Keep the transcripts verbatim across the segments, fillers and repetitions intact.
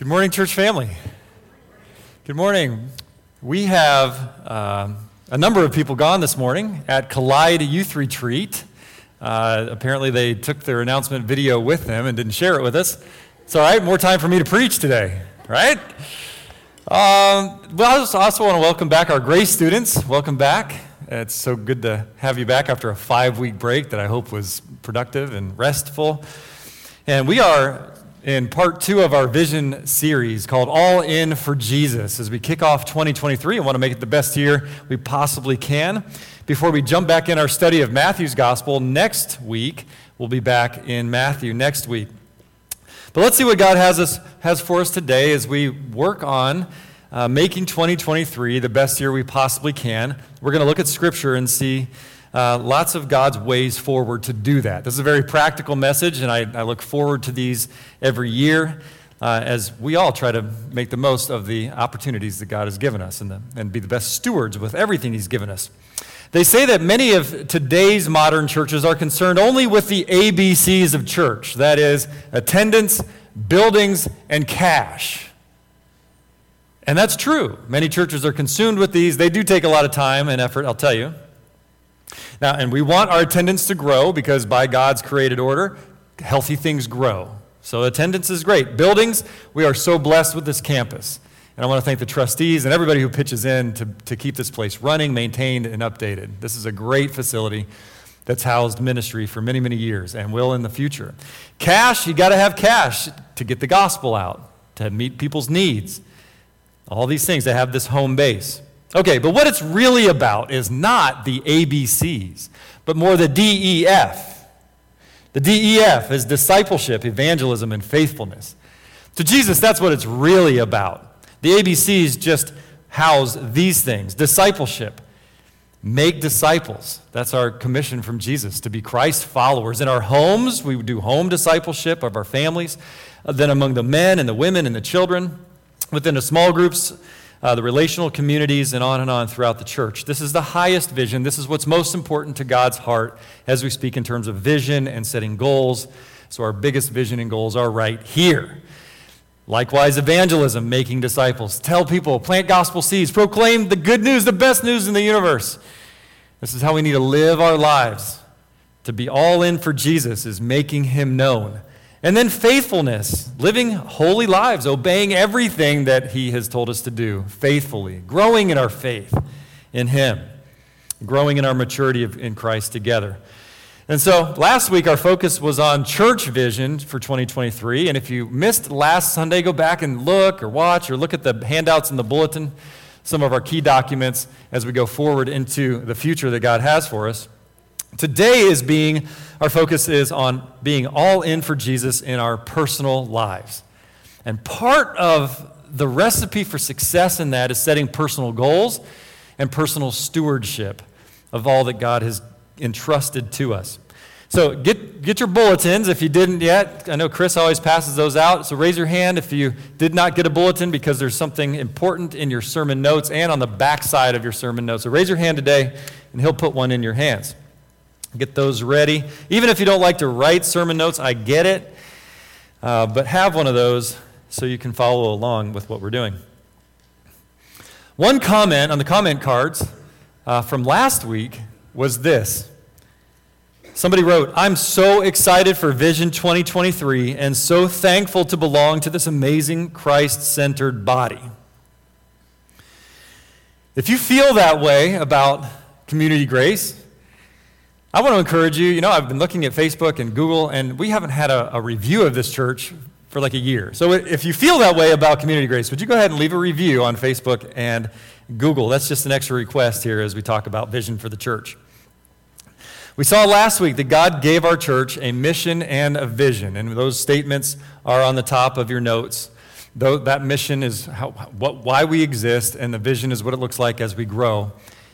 Good morning, church family. Good morning. We have uh, a number of people gone this morning at Collide Youth Retreat. Uh, apparently, they took their announcement video with them and didn't share it with us. It's all right. More time for me to preach today, right? Um, well, I just also want to welcome back our Grace students. Welcome back. It's so good to have you back after a five-week break that I hope was productive and restful. And we are in part two of our vision series called All In for Jesus. As we kick off twenty twenty-three, I want to make it the best year we possibly can. Before we jump back in our study of Matthew's gospel next week, we'll be back in Matthew next week. But let's see what God has us has for us today as we work on uh, making twenty twenty-three the best year we possibly can. We're going to look at Scripture and see Uh, lots of God's ways forward to do that. This is a very practical message, and I, I look forward to these every year uh, as we all try to make the most of the opportunities that God has given us and, the, and be the best stewards with everything He's given us. They say that many of today's modern churches are concerned only with the A B Cs of church, that is, attendance, buildings, and cash. And that's true. Many churches are consumed with these. They do take a lot of time and effort, I'll tell you. Now, and we want our attendance to grow because by God's created order, healthy things grow. So attendance is great. Buildings, we are so blessed with this campus. And I want to thank the trustees and everybody who pitches in to, to keep this place running, maintained, and updated. This is a great facility that's housed ministry for many, many years and will in the future. Cash, you got to have cash to get the gospel out, to meet people's needs. All these things, they have this home base. Okay, but what it's really about is not the A B Cs, but more the D E F. The D E F is discipleship, evangelism, and faithfulness. To Jesus, that's what it's really about. The A B Cs just house these things. Discipleship, make disciples. That's our commission from Jesus, to be Christ followers. In our homes, we do home discipleship of our families, then among the men and the women and the children, within the small groups, Uh, the relational communities, and on and on throughout the church. This is the highest vision. This is what's most important to God's heart as we speak in terms of vision and setting goals. So our biggest vision and goals are right here. Likewise, evangelism, making disciples. Tell people, plant gospel seeds, proclaim the good news, the best news in the universe. This is how we need to live our lives. To be all in for Jesus is making Him known. And then faithfulness, living holy lives, obeying everything that He has told us to do faithfully, growing in our faith in Him, growing in our maturity of, in Christ together. And so last week, our focus was on church vision for twenty twenty-three. And if you missed last Sunday, go back and look or watch or look at the handouts in the bulletin, some of our key documents as we go forward into the future that God has for us. Today is being, our focus is on being all in for Jesus in our personal lives. And part of the recipe for success in that is setting personal goals and personal stewardship of all that God has entrusted to us. So get get your bulletins if you didn't yet. I know Chris always passes those out, so raise your hand if you did not get a bulletin because there's something important in your sermon notes and on the backside of your sermon notes. So raise your hand today, and He'll put one in your hands. Get those ready. Even if you don't like to write sermon notes, I get it. Uh, but have one of those so you can follow along with what we're doing. One comment on the comment cards uh, from last week was this. Somebody wrote, "I'm so excited for Vision twenty twenty-three and so thankful to belong to this amazing Christ-centered body." If you feel that way about Community Grace, I want to encourage you, you know, I've been looking at Facebook and Google, and we haven't had a, a review of this church for like a year. So if you feel that way about Community Grace, would you go ahead and leave a review on Facebook and Google? That's just an extra request here as we talk about vision for the church. We saw last week that God gave our church a mission and a vision, and those statements are on the top of your notes. Though that mission is how, what, why we exist, and the vision is what it looks like as we grow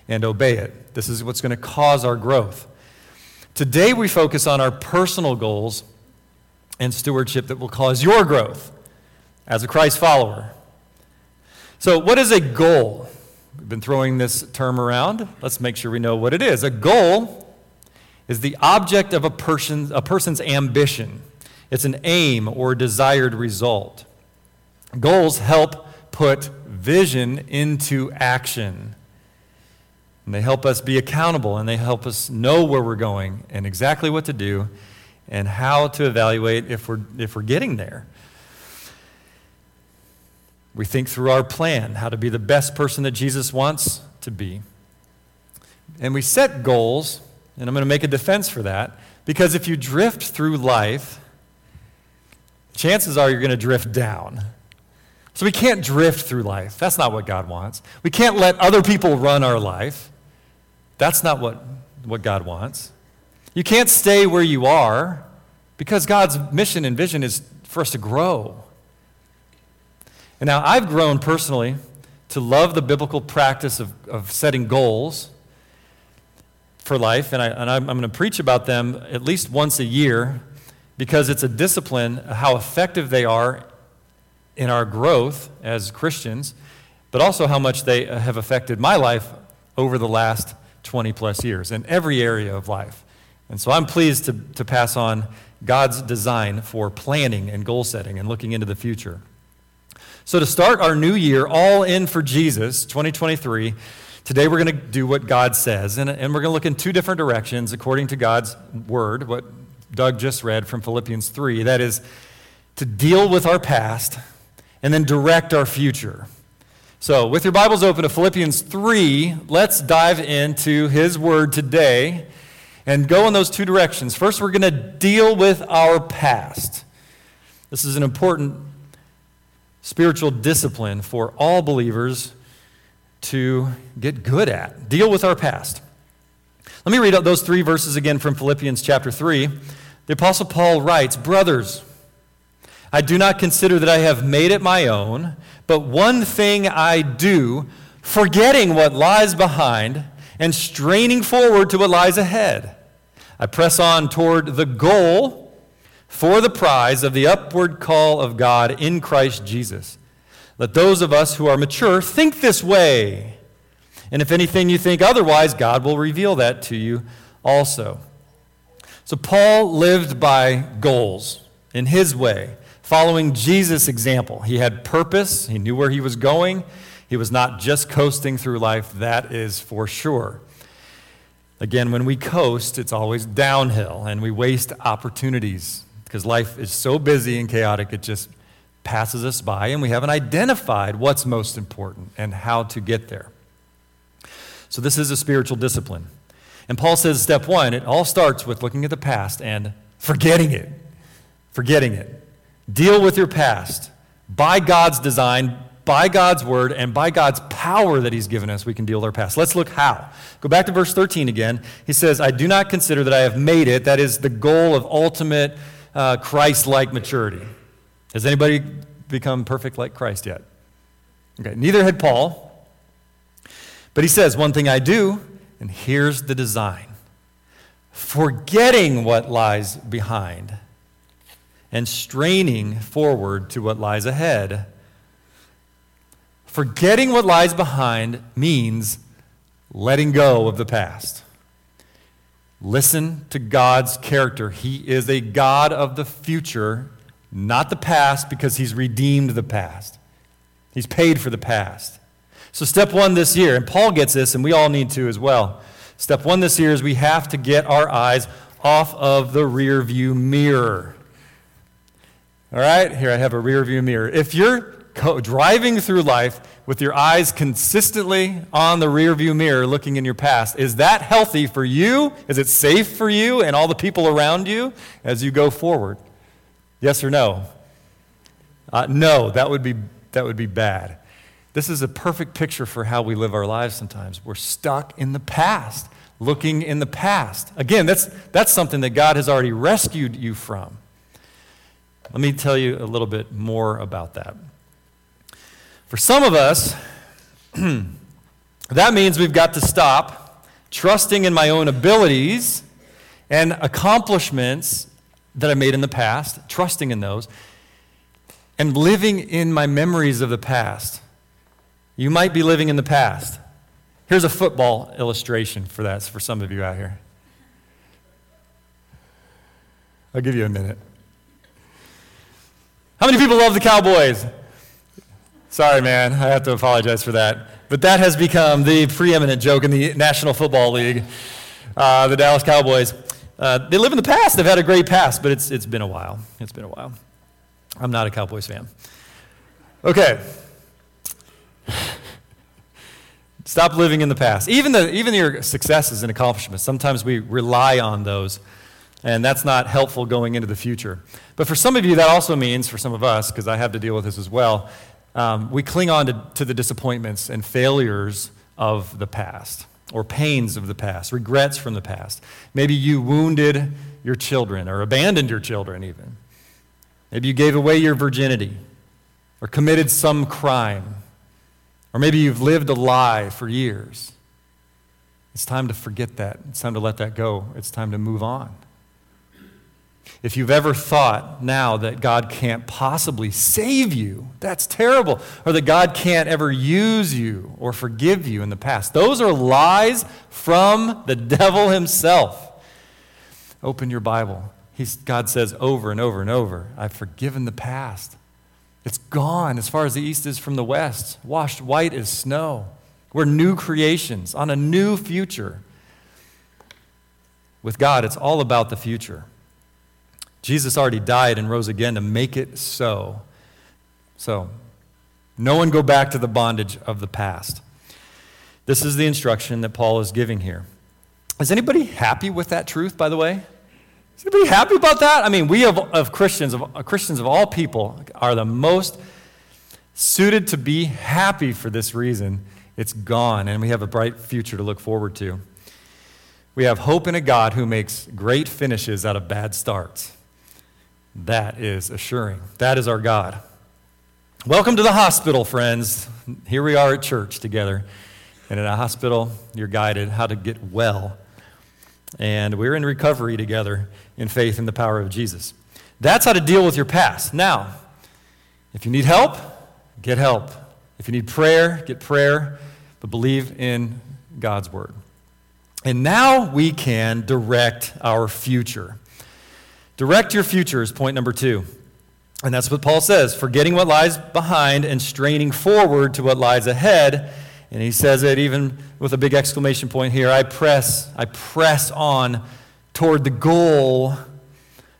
and obey it. This is what's going to cause our growth. Today, we focus on our personal goals and stewardship that will cause your growth as a Christ follower. So what is a goal? We've been throwing this term around. Let's make sure we know what it is. A goal is the object of a person, a person's ambition. It's an aim or desired result. Goals help put vision into action. And they help us be accountable, and they help us know where we're going and exactly what to do and how to evaluate if we're if we're getting there. We think through our plan, how to be the best person that Jesus wants to be. And we set goals, and I'm going to make a defense for that, because if you drift through life, chances are you're going to drift down. So we can't drift through life. That's not what God wants. We can't let other people run our life. That's not what, what God wants. You can't stay where you are, because God's mission and vision is for us to grow. And now I've grown personally to love the biblical practice of, of setting goals for life, and, I, and I'm going to preach about them at least once a year, because it's a discipline how effective they are in our growth as Christians, but also how much they have affected my life over the last twenty plus years in every area of life. And so I'm pleased to, to pass on God's design for planning and goal setting and looking into the future. So to start our new year, all in for Jesus, twenty twenty-three, today we're going to do what God says, and, and we're going to look in two different directions according to God's word, what Doug just read from Philippians three, that is to deal with our past and then direct our future. So with your Bibles open to Philippians three, let's dive into his word today and go in those two directions. First, we're going to deal with our past. This is an important spiritual discipline for all believers to get good at. Deal with our past. Let me read out those three verses again from Philippians chapter three. The Apostle Paul writes, "Brothers, I do not consider that I have made it my own, but one thing I do, forgetting what lies behind and straining forward to what lies ahead. I press on toward the goal for the prize of the upward call of God in Christ Jesus. Let those of us who are mature think this way. And if anything you think otherwise, God will reveal that to you also." So Paul lived by goals in his way, following Jesus' example. He had purpose. He knew where he was going. He was not just coasting through life. That is for sure. Again, when we coast, it's always downhill, and we waste opportunities because life is so busy and chaotic, it just passes us by, and we haven't identified what's most important and how to get there. So this is a spiritual discipline. And Paul says, step one, it all starts with looking at the past and forgetting it. Forgetting it. Deal with your past. By God's design, by God's word, and by God's power that he's given us, we can deal with our past. Let's look how. Go back to verse thirteen again. He says, "I do not consider that I have made it." That is the goal of ultimate uh, Christ-like maturity. Has anybody become perfect like Christ yet? Okay, neither had Paul. But he says, "One thing I do," and here's the design, "forgetting what lies behind and straining forward to what lies ahead." Forgetting what lies behind means letting go of the past. Listen to God's character. He is a God of the future, not the past, because he's redeemed the past. He's paid for the past. So step one this year, and Paul gets this, and we all need to as well. Step one this year is we have to get our eyes off of the rearview mirror. All right, here I have a rearview mirror. If you're co- driving through life with your eyes consistently on the rearview mirror looking in your past, is that healthy for you? Is it safe for you and all the people around you as you go forward? Yes or no? Uh, no, that would be that would be bad. This is a perfect picture for how we live our lives sometimes. We're stuck in the past, looking in the past. Again, that's that's something that God has already rescued you from. Let me tell you a little bit more about that. For some of us, that means we've got to stop trusting in my own abilities and accomplishments that I made in the past, trusting in those, and living in my memories of the past. You might be living in the past. Here's a football illustration for that, for some of you out here. I'll give you a minute. How many people love the Cowboys? Sorry, man. I have to apologize for that. But that has become the preeminent joke in the National Football League. Uh, the Dallas Cowboys. Uh, they live in the past. They've had a great past, but it's it's been a while. It's been a while. I'm not a Cowboys fan. Okay. Stop living in the past. Even the even your successes and accomplishments, sometimes we rely on those, and that's not helpful going into the future. But for some of you, that also means, for some of us, because I have to deal with this as well, um, we cling on to, to the disappointments and failures of the past, or pains of the past, regrets from the past. Maybe you wounded your children or abandoned your children even. Maybe you gave away your virginity or committed some crime. Or maybe you've lived a lie for years. It's time to forget that. It's time to let that go. It's time to move on. If you've ever thought now that God can't possibly save you, that's terrible. Or that God can't ever use you or forgive you in the past. Those are lies from the devil himself. Open your Bible. He's, God says over and over and over, I've forgiven the past. It's gone as far as the east is from the west, washed white as snow. We're new creations on a new future. With God, it's all about the future. Jesus already died and rose again to make it so. So, no one go back to the bondage of the past. This is the instruction that Paul is giving here. Is anybody happy with that truth, by the way? Is anybody happy about that? I mean, we of, of Christians, of Christians of all people, are the most suited to be happy for this reason. It's gone, and we have a bright future to look forward to. We have hope in a God who makes great finishes out of bad starts. That is assuring. That is our God. Welcome to the hospital, friends. Here we are at church together. And in a hospital, you're guided how to get well. And we're in recovery together in faith in the power of Jesus. That's how to deal with your past. Now, if you need help, get help. If you need prayer, get prayer. But believe in God's word. And now we can direct our future. Direct your future is point number two. And that's what Paul says, forgetting what lies behind and straining forward to what lies ahead. And he says it even with a big exclamation point here, I press, I press on toward the goal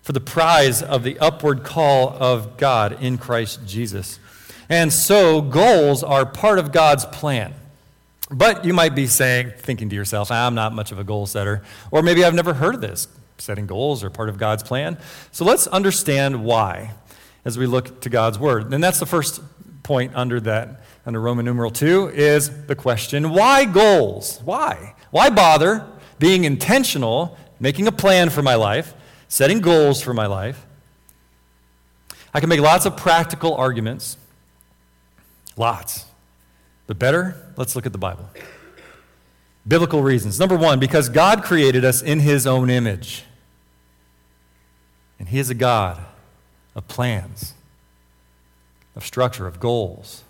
for the prize of the upward call of God in Christ Jesus. And so goals are part of God's plan. But you might be saying, thinking to yourself, I'm not much of a goal setter, or maybe I've never heard of this. Setting goals are part of God's plan. So let's understand why as we look to God's word. And that's the first point under that, under Roman numeral two, is the question, why goals? Why? Why bother being intentional, making a plan for my life, setting goals for my life? I can make lots of practical arguments. Lots. But better, let's look at the Bible. Biblical reasons. Number one, because God created us in his own image. And he is a God of plans, of structure, of goals.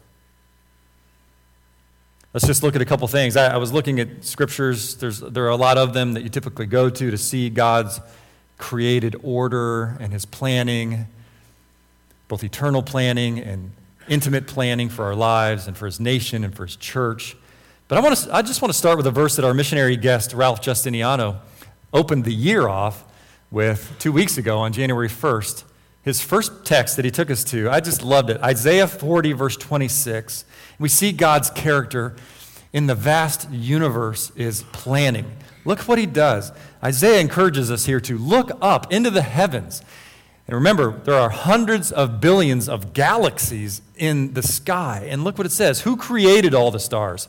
Let's just look at a couple things. I, I was looking at scriptures. There's, there are a lot of them that you typically go to to see God's created order and his planning, both eternal planning and intimate planning for our lives and for his nation and for his church. But I want to. I just want to start with a verse that our missionary guest, Ralph Justiniano, opened the year off with two weeks ago on January first. His first text that he took us to, I just loved it. Isaiah forty, verse twenty-six. We see God's character in the vast universe is planning. Look what he does. Isaiah encourages us here to look up into the heavens. And remember, there are hundreds of billions of galaxies in the sky. And look what it says. Who created all the stars?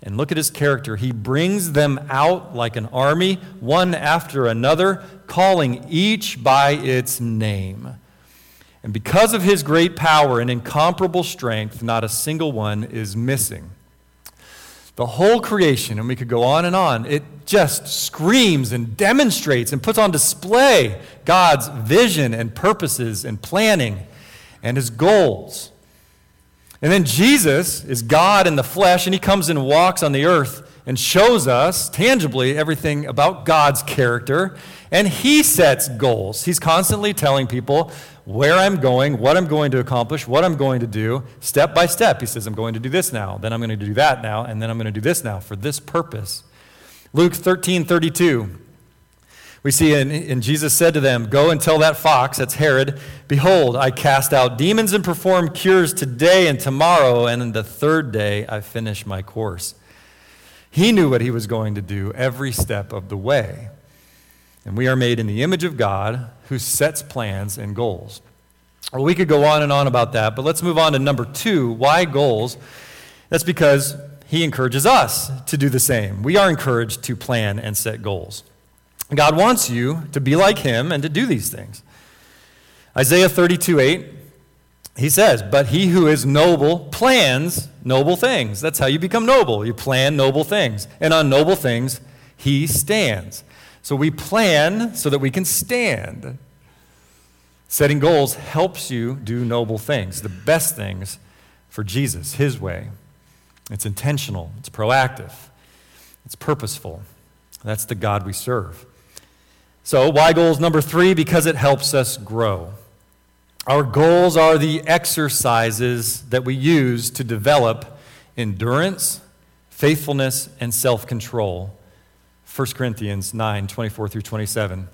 And look at his character. He brings them out like an army, one after another, calling each by its name. And because of his great power and incomparable strength, not a single one is missing. The whole creation, and we could go on and on, it just screams and demonstrates and puts on display God's vision and purposes and planning and his goals. And then Jesus is God in the flesh, and he comes and walks on the earth and shows us tangibly everything about God's character, and he sets goals. He's constantly telling people where I'm going, what I'm going to accomplish, what I'm going to do, step by step. He says, I'm going to do this now, then I'm going to do that now, and then I'm going to do this now for this purpose. Luke thirteen thirty-two, we see, and, and Jesus said to them, go and tell that fox, that's Herod, behold, I cast out demons and perform cures today and tomorrow, and in the third day I finish my course. He knew what he was going to do every step of the way. And we are made in the image of God who sets plans and goals. Well, we could go on and on about that, but let's move on to number two, why goals? That's because he encourages us to do the same. We are encouraged to plan and set goals. God wants you to be like him and to do these things. Isaiah thirty-two eight, he says, but he who is noble plans noble things. That's how you become noble. You plan noble things. And on noble things, he stands. So we plan so that we can stand. Setting goals helps you do noble things, the best things for Jesus, his way. It's intentional. It's proactive. It's purposeful. That's the God we serve. So why goals number three? Because it helps us grow. Our goals are the exercises that we use to develop endurance, faithfulness, and self-control. First Corinthians nine twenty-four through twenty-seven.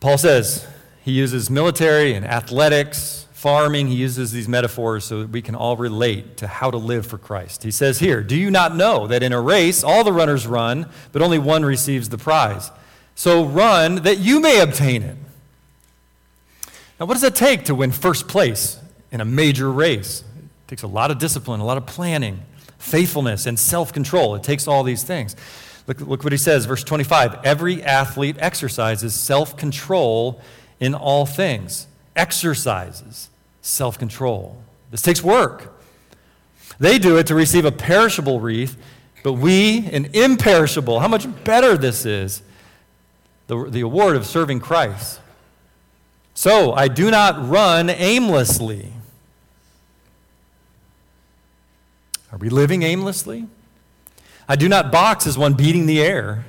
Paul says he uses military and athletics, farming. He uses these metaphors so that we can all relate to how to live for Christ. He says here, do you not know that in a race all the runners run, but only one receives the prize? So run that you may obtain it. Now, what does it take to win first place in a major race? It takes a lot of discipline, a lot of planning, faithfulness, and self-control. It takes all these things. Look, look what he says, verse twenty-five. Every athlete exercises self-control in all things. Exercises self-control. This takes work. They do it to receive a perishable wreath, but we an imperishable. How much better this is, the, the award of serving Christ. So I do not run aimlessly. Are we living aimlessly? I do not box as one beating the air,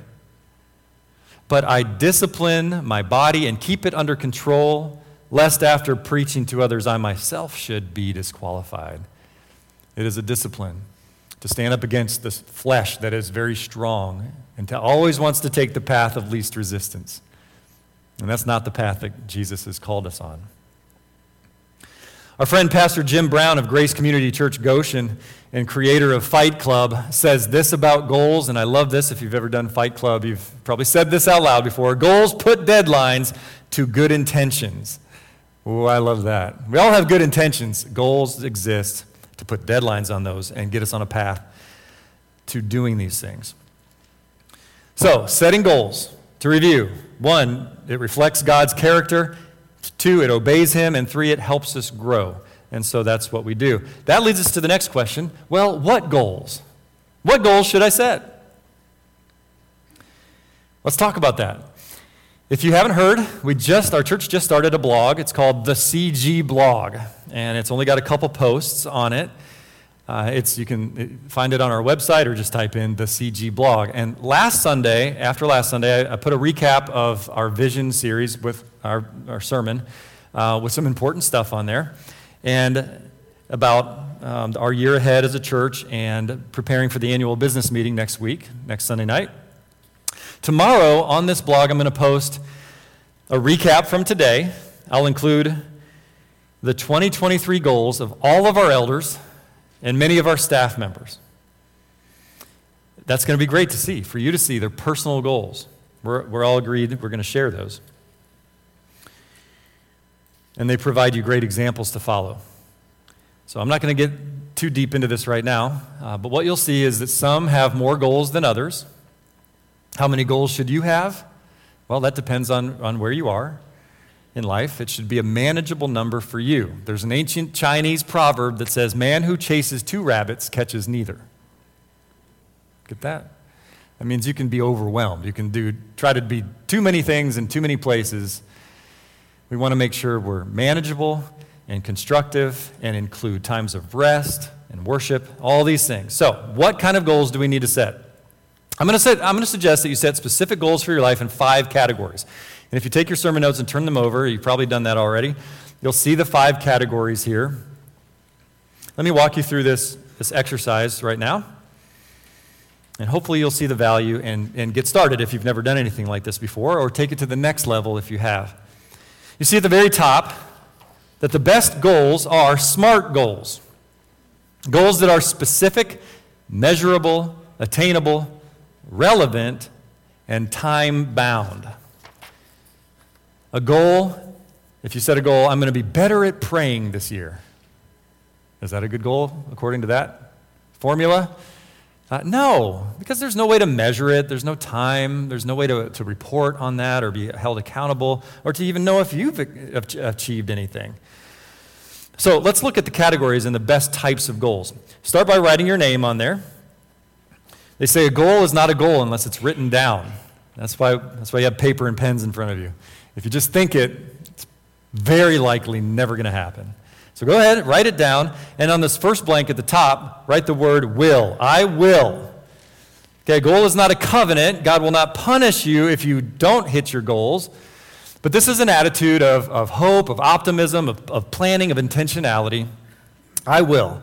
but I discipline my body and keep it under control, lest after preaching to others I myself should be disqualified. It is a discipline to stand up against this flesh that is very strong and to always wants to take the path of least resistance. And that's not the path that Jesus has called us on. Our friend Pastor Jim Brown of Grace Community Church Goshen and creator of Fight Club says this about goals, and I love this. If you've ever done Fight Club, you've probably said this out loud before. Goals put deadlines to good intentions. Oh, I love that. We all have good intentions. Goals exist to put deadlines on those and get us on a path to doing these things. So, setting goals. To review, one, it reflects God's character. Two, it obeys him. And three, it helps us grow. And so that's what we do. That leads us to the next question. Well, what goals? What goals should I set? Let's talk about that. If you haven't heard, we just our church just started a blog. It's called the C G Blog, and it's only got a couple posts on it. Uh, it's you can find it on our website or just type in the C G Blog. And last Sunday, after last Sunday, I, I put a recap of our vision series with our, our sermon uh, with some important stuff on there, and about um, our year ahead as a church and preparing for the annual business meeting next week, next Sunday night. Tomorrow on this blog, I'm going to post a recap from today. I'll include the twenty twenty-three goals of all of our elders and many of our staff members. That's going to be great to see, for you to see their personal goals. We're, we're all agreed we're going to share those. And they provide you great examples to follow. So I'm not going to get too deep into this right now, uh, but what you'll see is that some have more goals than others. How many goals should you have? Well, that depends on, on where you are in life. It should be a manageable number for you. There's an ancient Chinese proverb that says, man who chases two rabbits catches neither. Get that? That means you can be overwhelmed. You can do try to be too many things in too many places. We want to make sure we're manageable and constructive and include times of rest, and worship, all these things. So what kind of goals do we need to set? I'm going to set, I'm going to suggest that you set specific goals for your life in five categories. And if you take your sermon notes and turn them over, you've probably done that already, you'll see the five categories here. Let me walk you through this, this exercise right now. And hopefully you'll see the value and, and get started if you've never done anything like this before, or take it to the next level if you have. You see at the very top that the best goals are SMART goals. Goals that are specific, measurable, attainable, relevant, and time-bound. A goal, if you set a goal, I'm going to be better at praying this year. Is that a good goal according to that formula? Uh, no, because there's no way to measure it. There's no time. There's no way to, to report on that or be held accountable or to even know if you've achieved anything. So let's look at the categories and the best types of goals. Start by writing your name on there. They say a goal is not a goal unless it's written down. That's why, that's why you have paper and pens in front of you. If you just think it, it's very likely never going to happen. So go ahead, write it down, and on this first blank at the top, write the word will. I will. Okay, a goal is not a covenant. God will not punish you if you don't hit your goals. But this is an attitude of, of hope, of optimism, of, of planning, of intentionality. I will.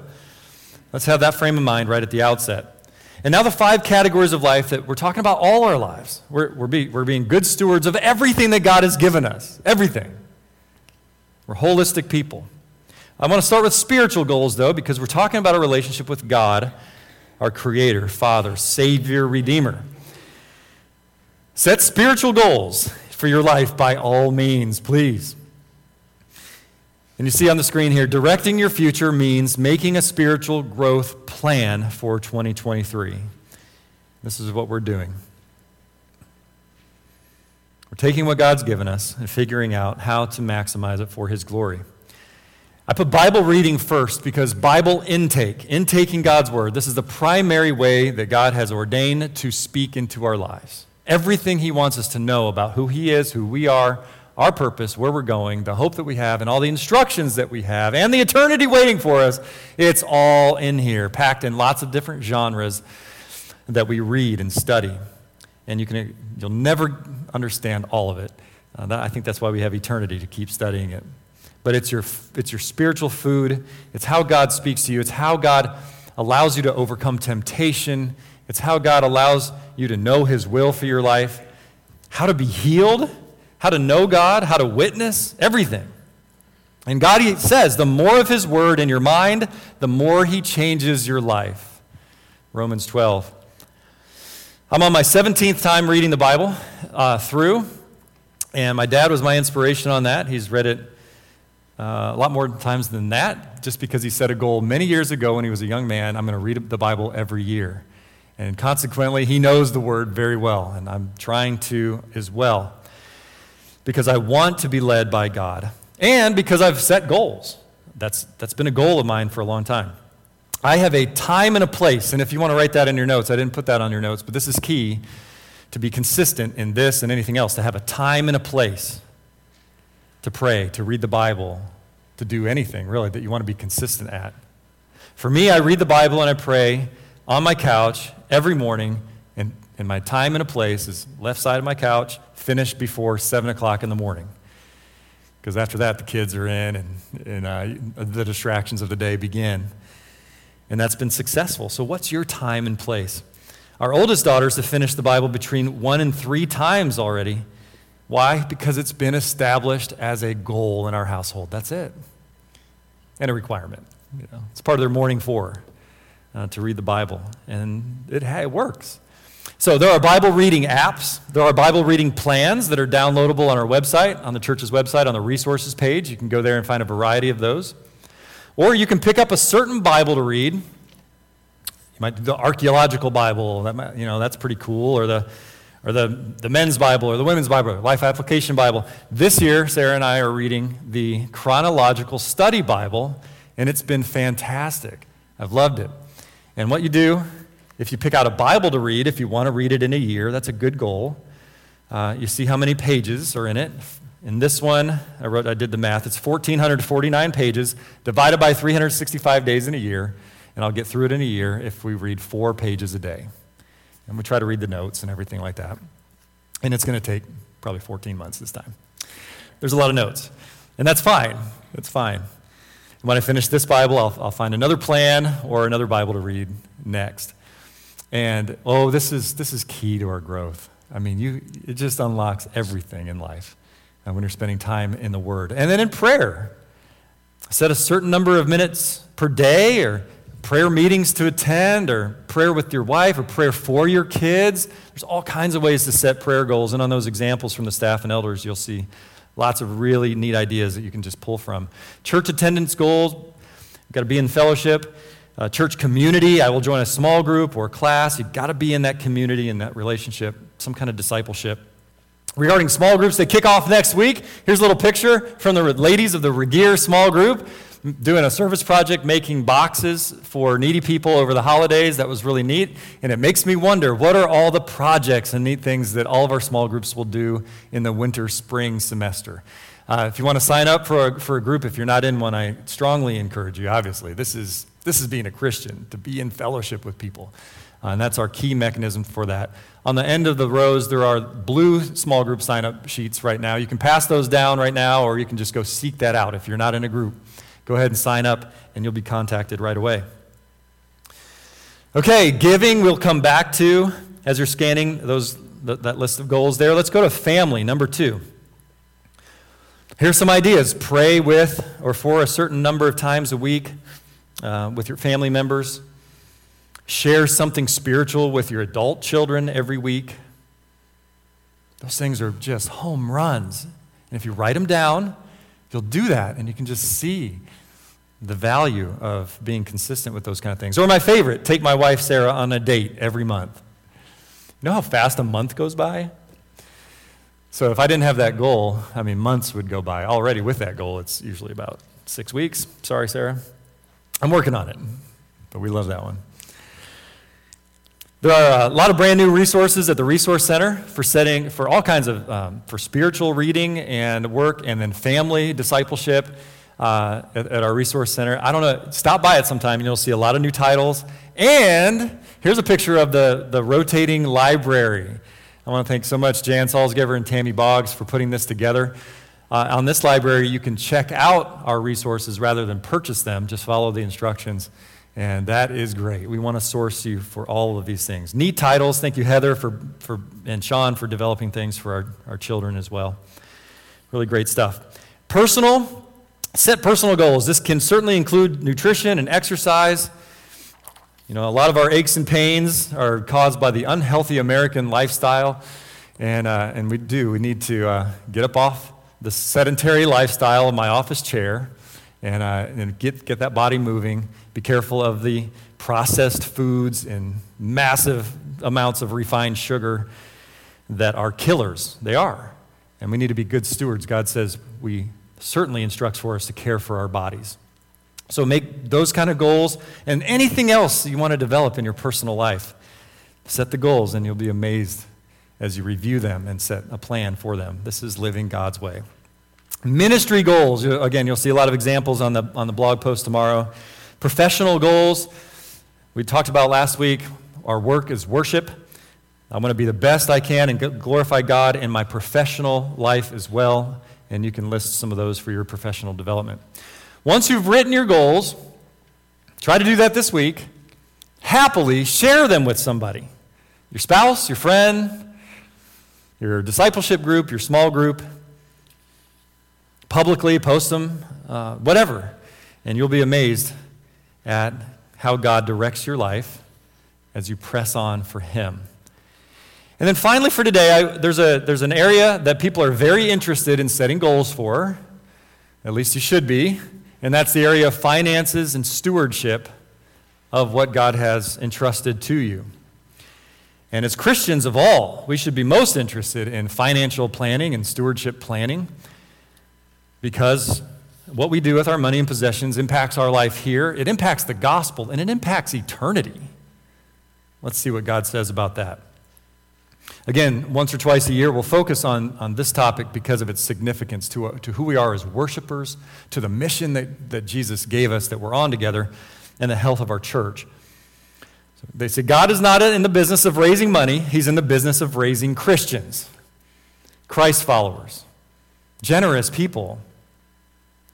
Let's have that frame of mind right at the outset. And now the five categories of life that we're talking about all our lives. We're, we're, be, we're being good stewards of everything that God has given us. Everything. We're holistic people. I want to start with spiritual goals, though, because we're talking about a relationship with God, our Creator, Father, Savior, Redeemer. Set spiritual goals for your life by all means, please. And you see on the screen here, directing your future means making a spiritual growth plan for twenty twenty-three. This is what we're doing. We're taking what God's given us and figuring out how to maximize it for His glory. I put Bible reading first because Bible intake, intaking God's Word, this is the primary way that God has ordained to speak into our lives. Everything He wants us to know about who He is, who we are, our purpose, where we're going, the hope that we have, and all the instructions that we have, and the eternity waiting for us, it's all in here, packed in lots of different genres that we read and study. And you can, you'll never understand all of it. Uh, that, I think that's why we have eternity, to keep studying it. But it's your it's your spiritual food. It's how God speaks to you. It's how God allows you to overcome temptation. It's how God allows you to know His will for your life, how to be healed, how to know God, how to witness, everything. And God, He says, the more of His Word in your mind, the more He changes your life. Romans twelve. I'm on my seventeenth time reading the Bible uh, through, and my dad was my inspiration on that. He's read it Uh, a lot more times than that, just because he set a goal many years ago when he was a young man. I'm going to read the Bible every year. And consequently, he knows the Word very well, and I'm trying to as well, because I want to be led by God, and because I've set goals. That's that's been a goal of mine for a long time. I have a time and a place, and if you want to write that in your notes, I didn't put that on your notes, but this is key to be consistent in this and anything else, to have a time and a place to pray, to read the Bible, to do anything, really, that you want to be consistent at. For me, I read the Bible and I pray on my couch every morning, and, and my time and a place is left side of my couch, finished before seven o'clock in the morning. Because after that, the kids are in, and, and uh, the distractions of the day begin. And that's been successful. So what's your time and place? Our oldest daughters have finished the Bible between one and three times already. Why? Because it's been established as a goal in our household. That's it. And a requirement. You know, it's part of their morning four uh, to read the Bible. And it, it works. So there are Bible reading apps. There are Bible reading plans that are downloadable on our website, on the church's website, on the resources page. You can go there and find a variety of those. Or you can pick up a certain Bible to read. You might do the archaeological Bible. That might, you know, that's pretty cool. Or the or the, the men's Bible, or the women's Bible, or Life Application Bible. This year, Sarah and I are reading the Chronological Study Bible, and it's been fantastic. I've loved it. And what you do, if you pick out a Bible to read, if you want to read it in a year, that's a good goal. Uh, you see how many pages are in it. In this one, I wrote, I did the math, it's one thousand four hundred forty-nine pages, divided by three hundred sixty-five days in a year, and I'll get through it in a year if we read four pages a day. And we try to read the notes and everything like that. And it's going to take probably fourteen months this time. There's a lot of notes. And that's fine. That's fine. When I finish this Bible, I'll, I'll find another plan or another Bible to read next. And, oh, this is this is key to our growth. I mean, you it just unlocks everything in life uh, when you're spending time in the Word. And then in prayer. Set a certain number of minutes per day or prayer meetings to attend or prayer with your wife or prayer for your kids. There's all kinds of ways to set prayer goals. And on those examples from the staff and elders, you'll see lots of really neat ideas that you can just pull from. Church attendance goals, you've got to be in fellowship. Uh, church community, I will join a small group or class. You've got to be in that community and that relationship, some kind of discipleship. Regarding small groups, they kick off next week. Here's a little picture from the ladies of the Regier small group doing a service project, making boxes for needy people over the holidays. That was really neat. And it makes me wonder, what are all the projects and neat things that all of our small groups will do in the winter, spring semester? Uh, if you want to sign up for a, for a group, if you're not in one, I strongly encourage you, obviously. This is this is being a Christian, to be in fellowship with people. Uh, and that's our key mechanism for that. On the end of the rows, there are blue small group sign-up sheets right now. You can pass those down right now, or you can just go seek that out if you're not in a group. Go ahead and sign up, and you'll be contacted right away. Okay, giving we'll come back to as you're scanning those th- that list of goals there. Let's go to family, number two. Here's some ideas. Pray with or for a certain number of times a week uh, with your family members. Share something spiritual with your adult children every week. Those things are just home runs. And if you write them down, you'll do that, and you can just see the value of being consistent with those kind of things. Or my favorite, take my wife Sarah on a date every month. You know how fast a month goes by? So if I didn't have that goal, I mean, months would go by. Already with that goal, it's usually about six weeks. Sorry, Sarah. I'm working on it, but we love that one. There are a lot of brand new resources at the Resource Center for setting, for all kinds of, um, for spiritual reading and work, and then family discipleship uh, at, at our Resource Center. I don't know, stop by it sometime and you'll see a lot of new titles. And here's a picture of the, the rotating library. I want to thank so much Jan Salzgiver and Tammy Boggs for putting this together. Uh, on this library, you can check out our resources rather than purchase them. Just follow the instructions. And that is great. We want to source you for all of these things. Neat titles. Thank you, Heather, for, for and Sean for developing things for our, our children as well. Really great stuff. Personal, set personal goals. This can certainly include nutrition and exercise. You know, a lot of our aches and pains are caused by the unhealthy American lifestyle. And, uh, and we do. We need to uh, get up off the sedentary lifestyle of my office chair. And, uh, and get get that body moving. Be careful of the processed foods and massive amounts of refined sugar that are killers. They are. And we need to be good stewards. God says we certainly instructs for us to care for our bodies. So make those kind of goals and anything else you want to develop in your personal life. Set the goals and you'll be amazed as you review them and set a plan for them. This is living God's way. Ministry goals, again, you'll see a lot of examples on the on the blog post tomorrow. Professional goals, we talked about last week, our work is worship. I want to be the best I can and glorify God in my professional life as well, and you can list some of those for your professional development. Once you've written your goals, try to do that this week, happily share them with somebody, your spouse, your friend, your discipleship group, your small group. Publicly post them, uh, whatever, and you'll be amazed at how God directs your life as you press on for Him. And then finally, for today, I, there's a there's an area that people are very interested in setting goals for. At least you should be, and that's the area of finances and stewardship of what God has entrusted to you. And as Christians of all, we should be most interested in financial planning and stewardship planning. Because what we do with our money and possessions impacts our life here, it impacts the gospel, and it impacts eternity. Let's see what God says about that. Again, once or twice a year, we'll focus on, on this topic because of its significance to, to who we are as worshipers, to the mission that, that Jesus gave us that we're on together, and the health of our church. So they said, God is not in the business of raising money. He's in the business of raising Christians, Christ followers, generous people.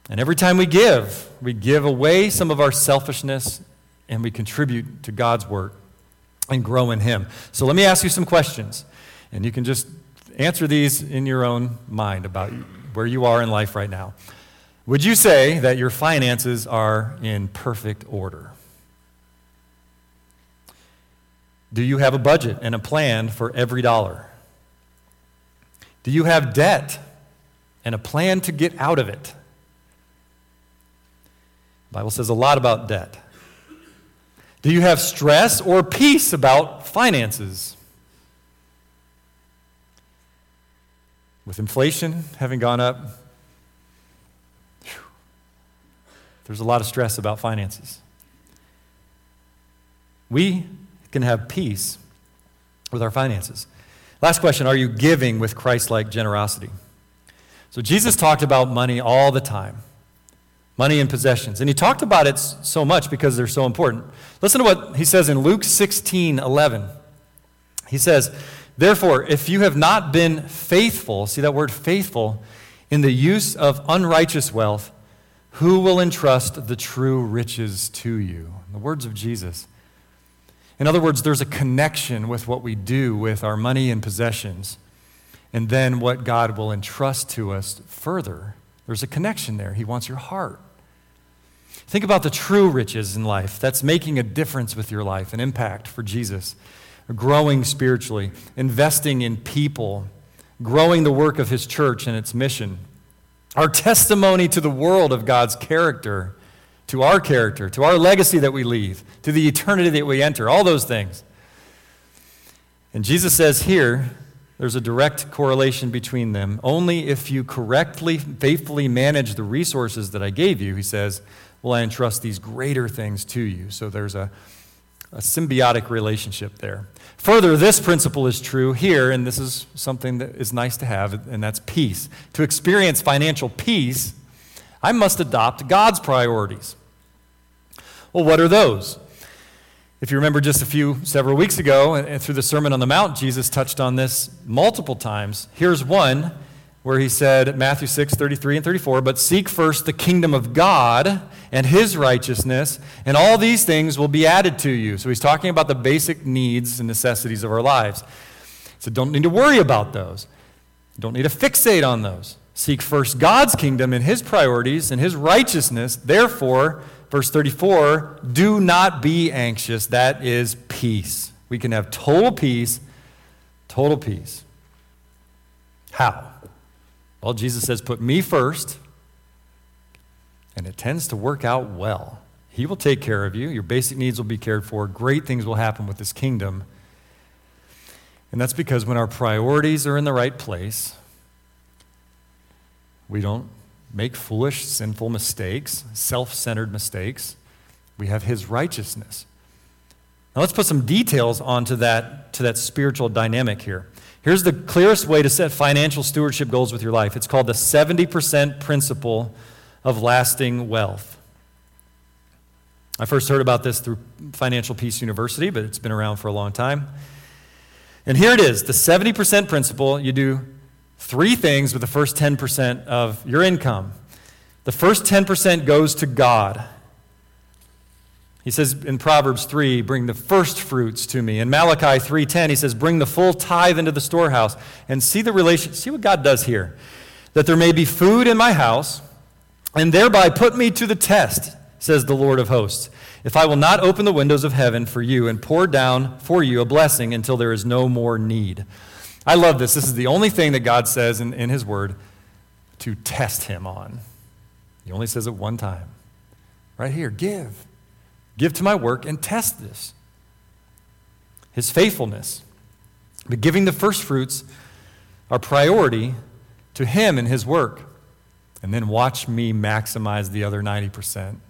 And every time we give, we give away some of our selfishness and we contribute to God's work and grow in Him. So let me ask you some questions. And you can just answer these in your own mind about where you are in life right now. Would you say that your finances are in perfect order? Do you have a budget and a plan for every dollar? Do you have debt and a plan to get out of it? The Bible says a lot about debt. Do you have stress or peace about finances? With inflation having gone up, whew, there's a lot of stress about finances. We can have peace with our finances. Last question, are you giving with Christ-like generosity? So Jesus talked about money all the time, money and possessions. And he talked about it so much because they're so important. Listen to what he says in Luke sixteen eleven. He says, therefore, if you have not been faithful, see that word faithful, in the use of unrighteous wealth, who will entrust the true riches to you? The words of Jesus. In other words, there's a connection with what we do with our money and possessions, and then what God will entrust to us further. There's a connection there. He wants your heart. Think about the true riches in life. That's making a difference with your life, an impact for Jesus. Growing spiritually, investing in people, growing the work of His church and its mission. Our testimony to the world of God's character, to our character, to our legacy that we leave, to the eternity that we enter, all those things. And Jesus says here, there's a direct correlation between them. Only if you correctly, faithfully manage the resources that I gave you, he says, will I entrust these greater things to you. So there's a A symbiotic relationship there. Further, this principle is true here, and this is something that is nice to have, and that's peace. To experience financial peace, I must adopt God's priorities. Well, what are those? If you remember just a few, several weeks ago, and through the Sermon on the Mount, Jesus touched on this multiple times. Here's one where he said, Matthew six, thirty-three and thirty-four, but seek first the kingdom of God and His righteousness, and all these things will be added to you. So he's talking about the basic needs and necessities of our lives. So don't need to worry about those. Don't need to fixate on those. Seek first God's kingdom and His priorities and His righteousness. Therefore, verse thirty-four, do not be anxious. That is peace. We can have total peace, total peace. How? Well, Jesus says, put me first, and it tends to work out well. He will take care of you. Your basic needs will be cared for. Great things will happen with this kingdom. And that's because when our priorities are in the right place, we don't make foolish, sinful mistakes, self-centered mistakes. We have His righteousness. Now let's put some details onto that, to that spiritual dynamic here. Here's the clearest way to set financial stewardship goals with your life. It's called the seventy percent principle of lasting wealth. I first heard about this through Financial Peace University, but it's been around for a long time. And here it is, the seventy percent principle. You do three things with the first ten percent of your income. The first ten percent goes to God. He says in Proverbs three, bring the first fruits to me. In Malachi three ten, he says, bring the full tithe into the storehouse. And see the relation, see what God does here. That there may be food in my house, and thereby put me to the test, says the Lord of hosts, if I will not open the windows of heaven for you and pour down for you a blessing until there is no more need. I love this. This is the only thing that God says in, in His word to test Him on. He only says it one time. Right here, give. Give to my work and test this. His faithfulness. But giving the first fruits, our priority, to Him and His work. And then watch me maximize the other ninety percent.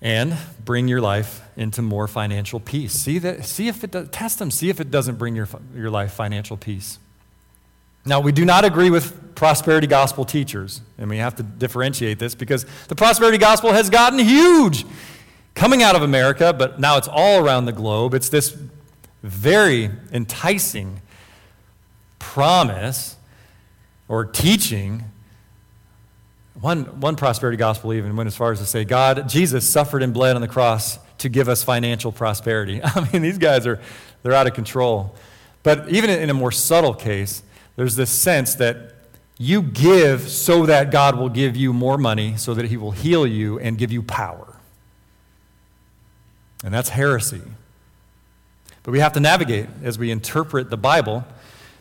And bring your life into more financial peace. See that. See if it does, test them. See if it doesn't bring your, your life financial peace. Now, we do not agree with prosperity gospel teachers, and we have to differentiate this because the prosperity gospel has gotten huge. coming out of America, but now it's all around the globe. It's this very enticing promise or teaching. One, one prosperity gospel even went as far as to say, God, Jesus suffered and bled on the cross to give us financial prosperity. I mean, these guys are, they're out of control. But even in a more subtle case, there's this sense that you give so that God will give you more money, so that he will heal you and give you power. And that's heresy. But we have to navigate as we interpret the Bible,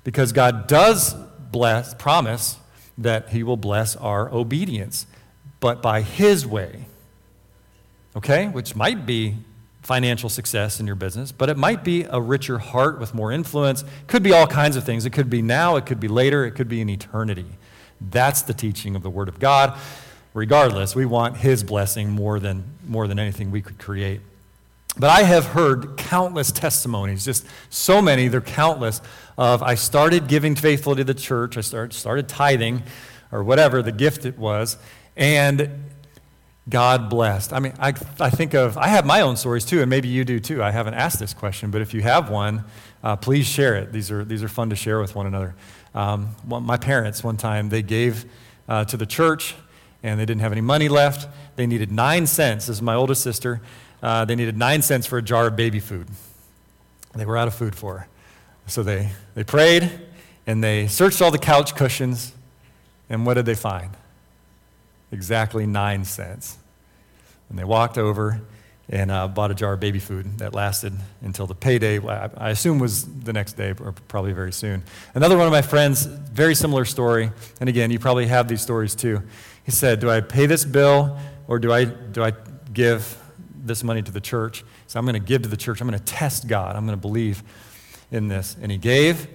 because God does bless, promise that he will bless our obedience, but by his way, okay? Which might be financial success in your business, but it might be a richer heart with more influence. Could be all kinds of things. It could be now, it could be later, it could be in eternity. That's the teaching of the Word of God. Regardless, we want his blessing more than, more than anything we could create. But I have heard countless testimonies, just so many, they're countless, of I started giving faithfully to the church, I start, started tithing, or whatever the gift it was, and God blessed. I mean, I I think of, I have my own stories too, and maybe you do too. I haven't asked this question, but if you have one, uh, please share it. These are these are fun to share with one another. Um, well, my parents, one time, they gave uh, to the church, and they didn't have any money left. They needed nine cents, this is my oldest sister. Uh, they needed nine cents for a jar of baby food. They were out of food for her. So they, they prayed, and they searched all the couch cushions, and what did they find? Exactly nine cents. And they walked over and uh, bought a jar of baby food that lasted until the payday, I assume was the next day, or probably very soon. Another one of my friends, very similar story, and again, you probably have these stories too. He said, do I pay this bill, or do I do I give this money to the church? So I'm going to give to the church. I'm going to test God. I'm going to believe in this. And he gave,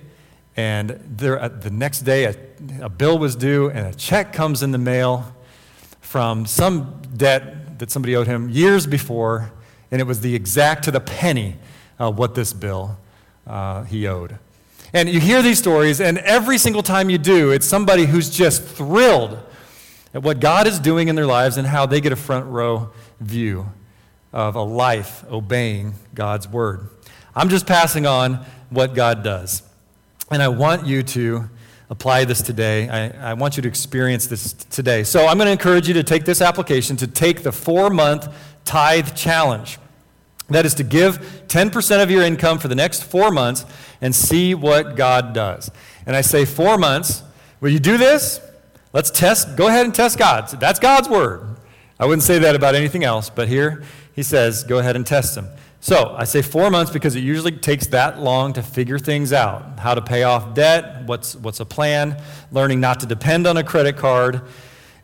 and there, uh, the next day a, a bill was due, and a check comes in the mail from some debt that somebody owed him years before, and it was the exact to the penny uh, what this bill uh, he owed. And you hear these stories, and every single time you do, it's somebody who's just thrilled at what God is doing in their lives and how they get a front row view of a life obeying God's word. I'm just passing on what God does. And I want you to apply this today. I, I want you to experience this today. So I'm going to encourage you to take this application, to take the four-month tithe challenge. That is to give ten percent of your income for the next four months and see what God does. And I say four months. Will you do this? Let's test. Go ahead and test God. That's God's word. I wouldn't say that about anything else, but here he says, go ahead and test them. So I say four months because it usually takes that long to figure things out, how to pay off debt, what's what's a plan, learning not to depend on a credit card,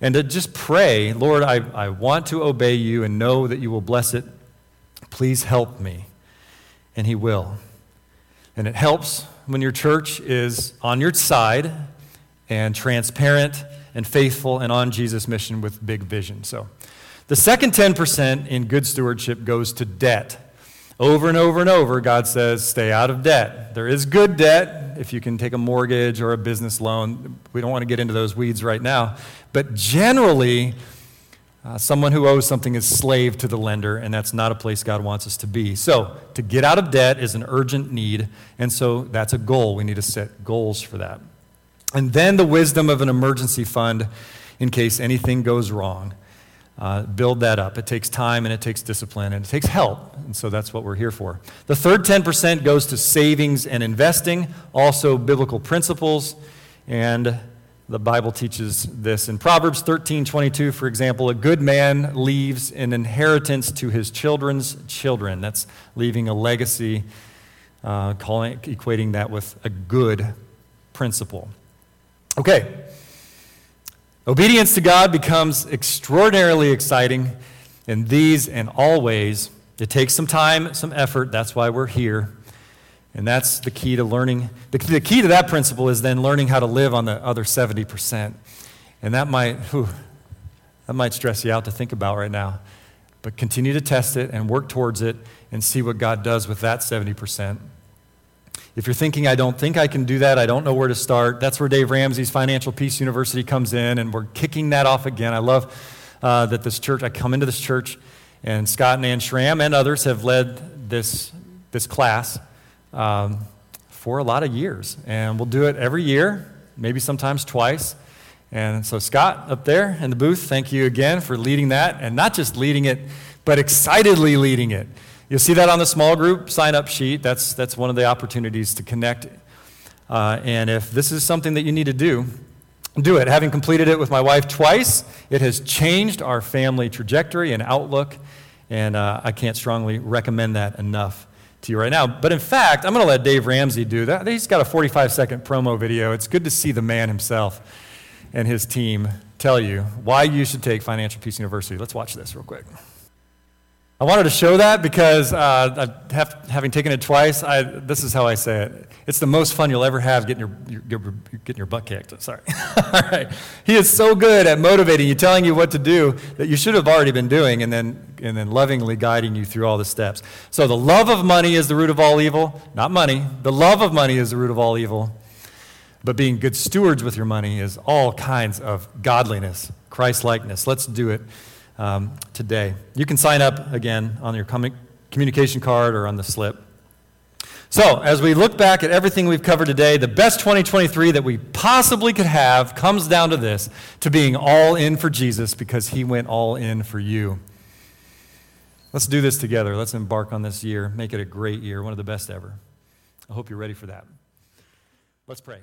and to just pray, Lord, I, I want to obey you and know that you will bless it. Please help me. And he will. And it helps when your church is on your side and transparent and faithful and on Jesus' mission with big vision. So the second ten percent in good stewardship goes to debt. Over and over and over, God says, stay out of debt. There is good debt if you can take a mortgage or a business loan. We don't want to get into those weeds right now. But generally, uh, someone who owes something is slave to the lender, and that's not a place God wants us to be. So to get out of debt is an urgent need, and so that's a goal. We need to set goals for that. And then the wisdom of an emergency fund in case anything goes wrong. Uh, build that up. It takes time, and it takes discipline, and it takes help, and so that's what we're here for. The third ten percent goes to savings and investing, also biblical principles, and the Bible teaches this. In Proverbs thirteen twenty-two, for example, a good man leaves an inheritance to his children's children. That's leaving a legacy, uh, calling, equating that with a good principle. Okay. Obedience to God becomes extraordinarily exciting in these and all ways. It takes some time, some effort. That's why we're here. And that's the key to learning. The, the key to that principle is then learning how to live on the other seventy percent. And that might, whew, that might stress you out to think about right now. But continue to test it and work towards it and see what God does with that seventy percent. If you're thinking, I don't think I can do that, I don't know where to start, that's where Dave Ramsey's Financial Peace University comes in, and we're kicking that off again. I love uh, that this church, I come into this church, And Scott and Ann Schramm and others have led this this class um, for a lot of years. And we'll do it every year, maybe sometimes twice. And so Scott up there in the booth, thank you again for leading that. And not just leading it, but excitedly leading it. You'll see that on the small group sign-up sheet. That's that's one of the opportunities to connect. Uh, and if this is something that you need to do, do it. Having completed it with my wife twice, it has changed our family trajectory and outlook. And uh, I can't strongly recommend that enough to you right now. But in fact, I'm going to let Dave Ramsey do that. He's got a forty-five second promo video. It's good to see the man himself and his team tell you why you should take Financial Peace University. Let's watch this real quick. I wanted to show that because uh, I have, having taken it twice, I, this is how I say it. It's the most fun you'll ever have getting your, your, your, getting your butt kicked. Sorry. All right. He is so good at motivating you, telling you what to do that you should have already been doing, and then and then lovingly guiding you through all the steps. So the love of money is the root of all evil. Not money. The love of money is the root of all evil. But being good stewards with your money is all kinds of godliness, Christ-likeness. Let's do it um, today. You can sign up, again, on your com- communication card or on the slip. So, as we look back at everything we've covered today, the best twenty twenty-three that we possibly could have comes down to this, to being all in for Jesus because he went all in for you. Let's do this together. Let's embark on this year. Make it a great year, one of the best ever. I hope you're ready for that. Let's pray.